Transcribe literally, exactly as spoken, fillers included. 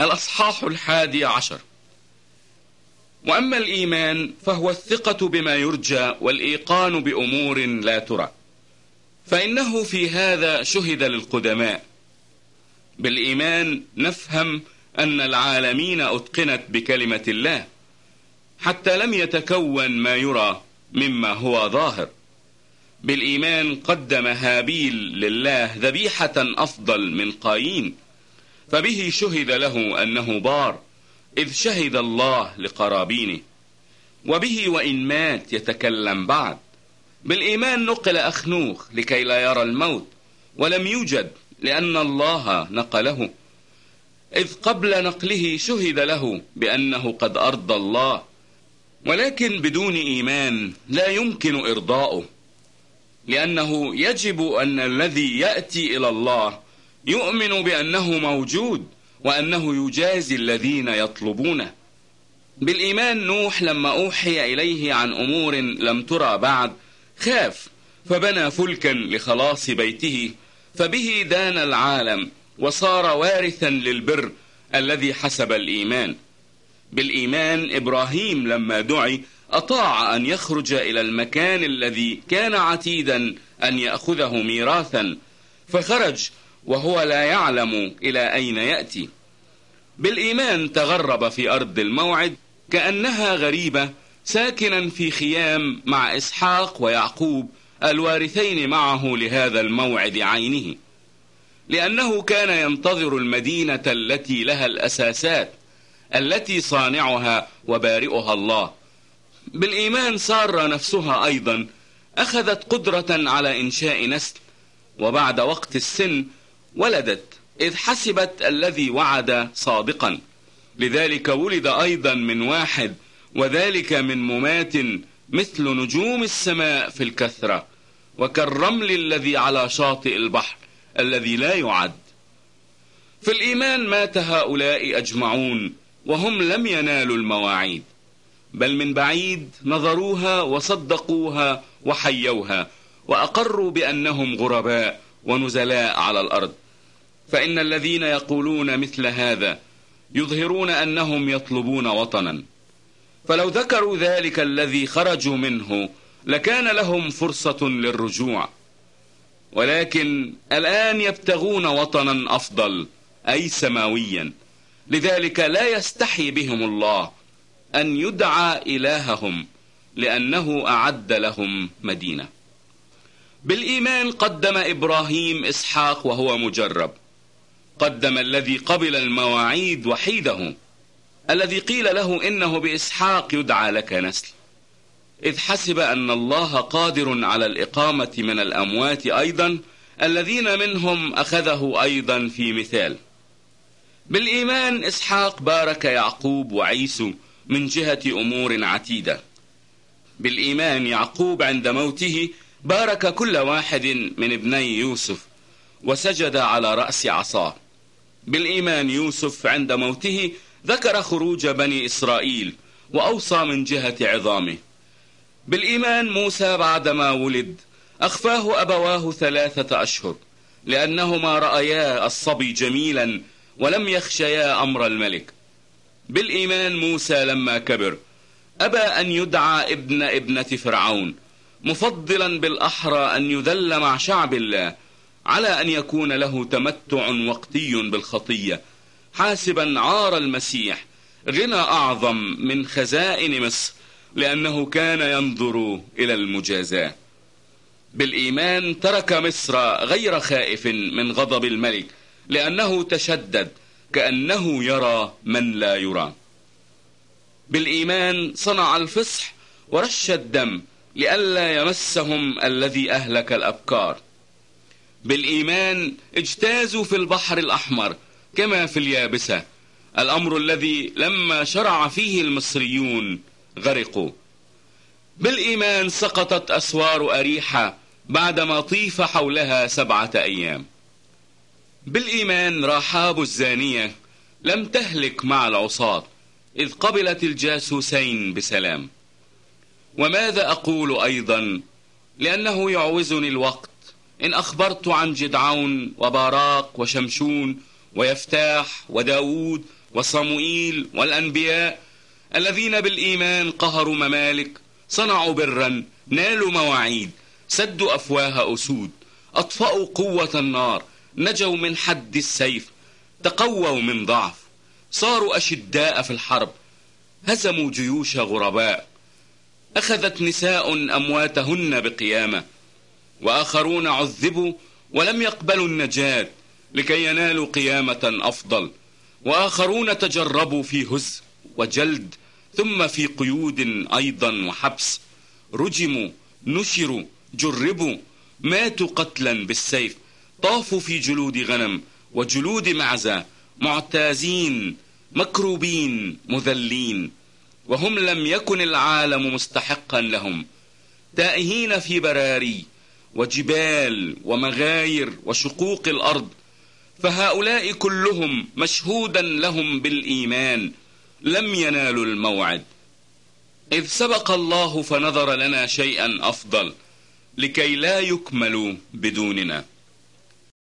الأصحاح الحادي عشر. وأما الإيمان فهو الثقة بما يرجى والإيقان بأمور لا ترى، فإنه في هذا شهد للقدماء. بالإيمان نفهم أن العالمين أتقنت بكلمة الله حتى لم يتكون ما يرى مما هو ظاهر. بالإيمان قدم هابيل لله ذبيحة أفضل من قايين، فبه شهد له أنه بار إذ شهد الله لقرابينه، وبه وإن مات يتكلم بعد. بالإيمان نقل أخنوخ لكي لا يرى الموت ولم يوجد لأن الله نقله، إذ قبل نقله شهد له بأنه قد أرضى الله، ولكن بدون إيمان لا يمكن إرضاؤه، لأنه يجب أن الذي يأتي إلى الله يؤمن بأنه موجود وأنه يجازي الذين يطلبونه. بالإيمان نوح لما أوحي إليه عن أمور لم ترى بعد خاف، فبنى فلكا لخلاص بيته، فبه دان العالم وصار وارثا للبر الذي حسب الإيمان. بالإيمان إبراهيم لما دعي أطاع أن يخرج إلى المكان الذي كان عتيدا أن يأخذه ميراثا، فخرج وهو لا يعلم إلى أين يأتي. بالإيمان تغرب في أرض الموعد كأنها غريبة، ساكنا في خيام مع إسحاق ويعقوب الوارثين معه لهذا الموعد عينه، لأنه كان ينتظر المدينة التي لها الأساسات التي صانعها وبارئها الله. بالإيمان سارة نفسها أيضا أخذت قدرة على إنشاء نسل، وبعد وقت السن ولدت إذ حسبت الذي وعد صادقا، لذلك ولد أيضا من واحد، وذلك من ممات مثل نجوم السماء في الكثرة، وكالرمل الذي على شاطئ البحر الذي لا يعد. في الإيمان مات هؤلاء أجمعون وهم لم ينالوا المواعيد، بل من بعيد نظروها وصدقوها وحيوها وأقروا بأنهم غرباء ونزلاء على الأرض. فإن الذين يقولون مثل هذا يظهرون أنهم يطلبون وطنا، فلو ذكروا ذلك الذي خرجوا منه لكان لهم فرصة للرجوع، ولكن الآن يبتغون وطنا أفضل أي سماويا، لذلك لا يستحي بهم الله أن يدعى إلههم لأنه أعد لهم مدينة. بالإيمان قدم إبراهيم إسحاق وهو مجرب، قدم الذي قبل المواعيد وحيده الذي قيل له إنه بإسحاق يدعى لك نسل، إذ حسب أن الله قادر على الإقامة من الأموات أيضا الذين منهم أخذه أيضا في مثال. بالإيمان إسحاق بارك يعقوب وعيسو من جهة أمور عتيدة. بالإيمان يعقوب عند موته بارك كل واحد من ابني يوسف وسجد على رأس عصاه. بالإيمان يوسف عند موته ذكر خروج بني إسرائيل وأوصى من جهة عظامه. بالإيمان موسى بعدما ولد أخفاه أبواه ثلاثة أشهر لأنهما رأيا الصبي جميلا ولم يخشيا أمر الملك. بالإيمان موسى لما كبر أبى أن يدعى ابن ابنة فرعون، مفضلا بالأحرى أن يذل مع شعب الله على أن يكون له تمتع وقتي بالخطية، حاسبا عار المسيح غنى أعظم من خزائن مصر لأنه كان ينظر إلى المجازاة. بالإيمان ترك مصر غير خائف من غضب الملك لأنه تشدد كأنه يرى من لا يرى. بالإيمان صنع الفصح ورش الدم لئلا يمسهم الذي أهلك الأبكار. بالإيمان اجتازوا في البحر الأحمر كما في اليابسة، الأمر الذي لما شرع فيه المصريون غرقوا. بالإيمان سقطت أسوار أريحة بعدما طيف حولها سبعة أيام. بالإيمان رحاب الزانية لم تهلك مع العصاة إذ قبلت الجاسوسين بسلام. وماذا أقول أيضا لأنه يعوزني الوقت إن أخبرت عن جدعون وباراق وشمشون ويفتاح وداود وصموئيل والأنبياء الذين بالإيمان قهروا ممالك، صنعوا برا، نالوا مواعيد، سدوا أفواه أسود، أطفأوا قوة النار، نجوا من حد السيف، تقووا من ضعف، صاروا أشداء في الحرب، هزموا جيوش غرباء، أخذت نساء أمواتهن بقيامة، وآخرون عذبوا ولم يقبلوا النجاة لكي ينالوا قيامة أفضل، وآخرون تجربوا في هزء وجلد ثم في قيود أيضا وحبس، رجموا نشروا جربوا ماتوا قتلا بالسيف، طافوا في جلود غنم وجلود معزة، معتازين مكروبين مذلين، وهم لم يكن العالم مستحقا لهم، تائهين في براري وجبال ومغاير وشقوق الأرض، فهؤلاء كلهم مشهودا لهم بالإيمان لم ينالوا الموعد، إذ سبق الله فنظر لنا شيئا أفضل لكي لا يكملوا بدوننا.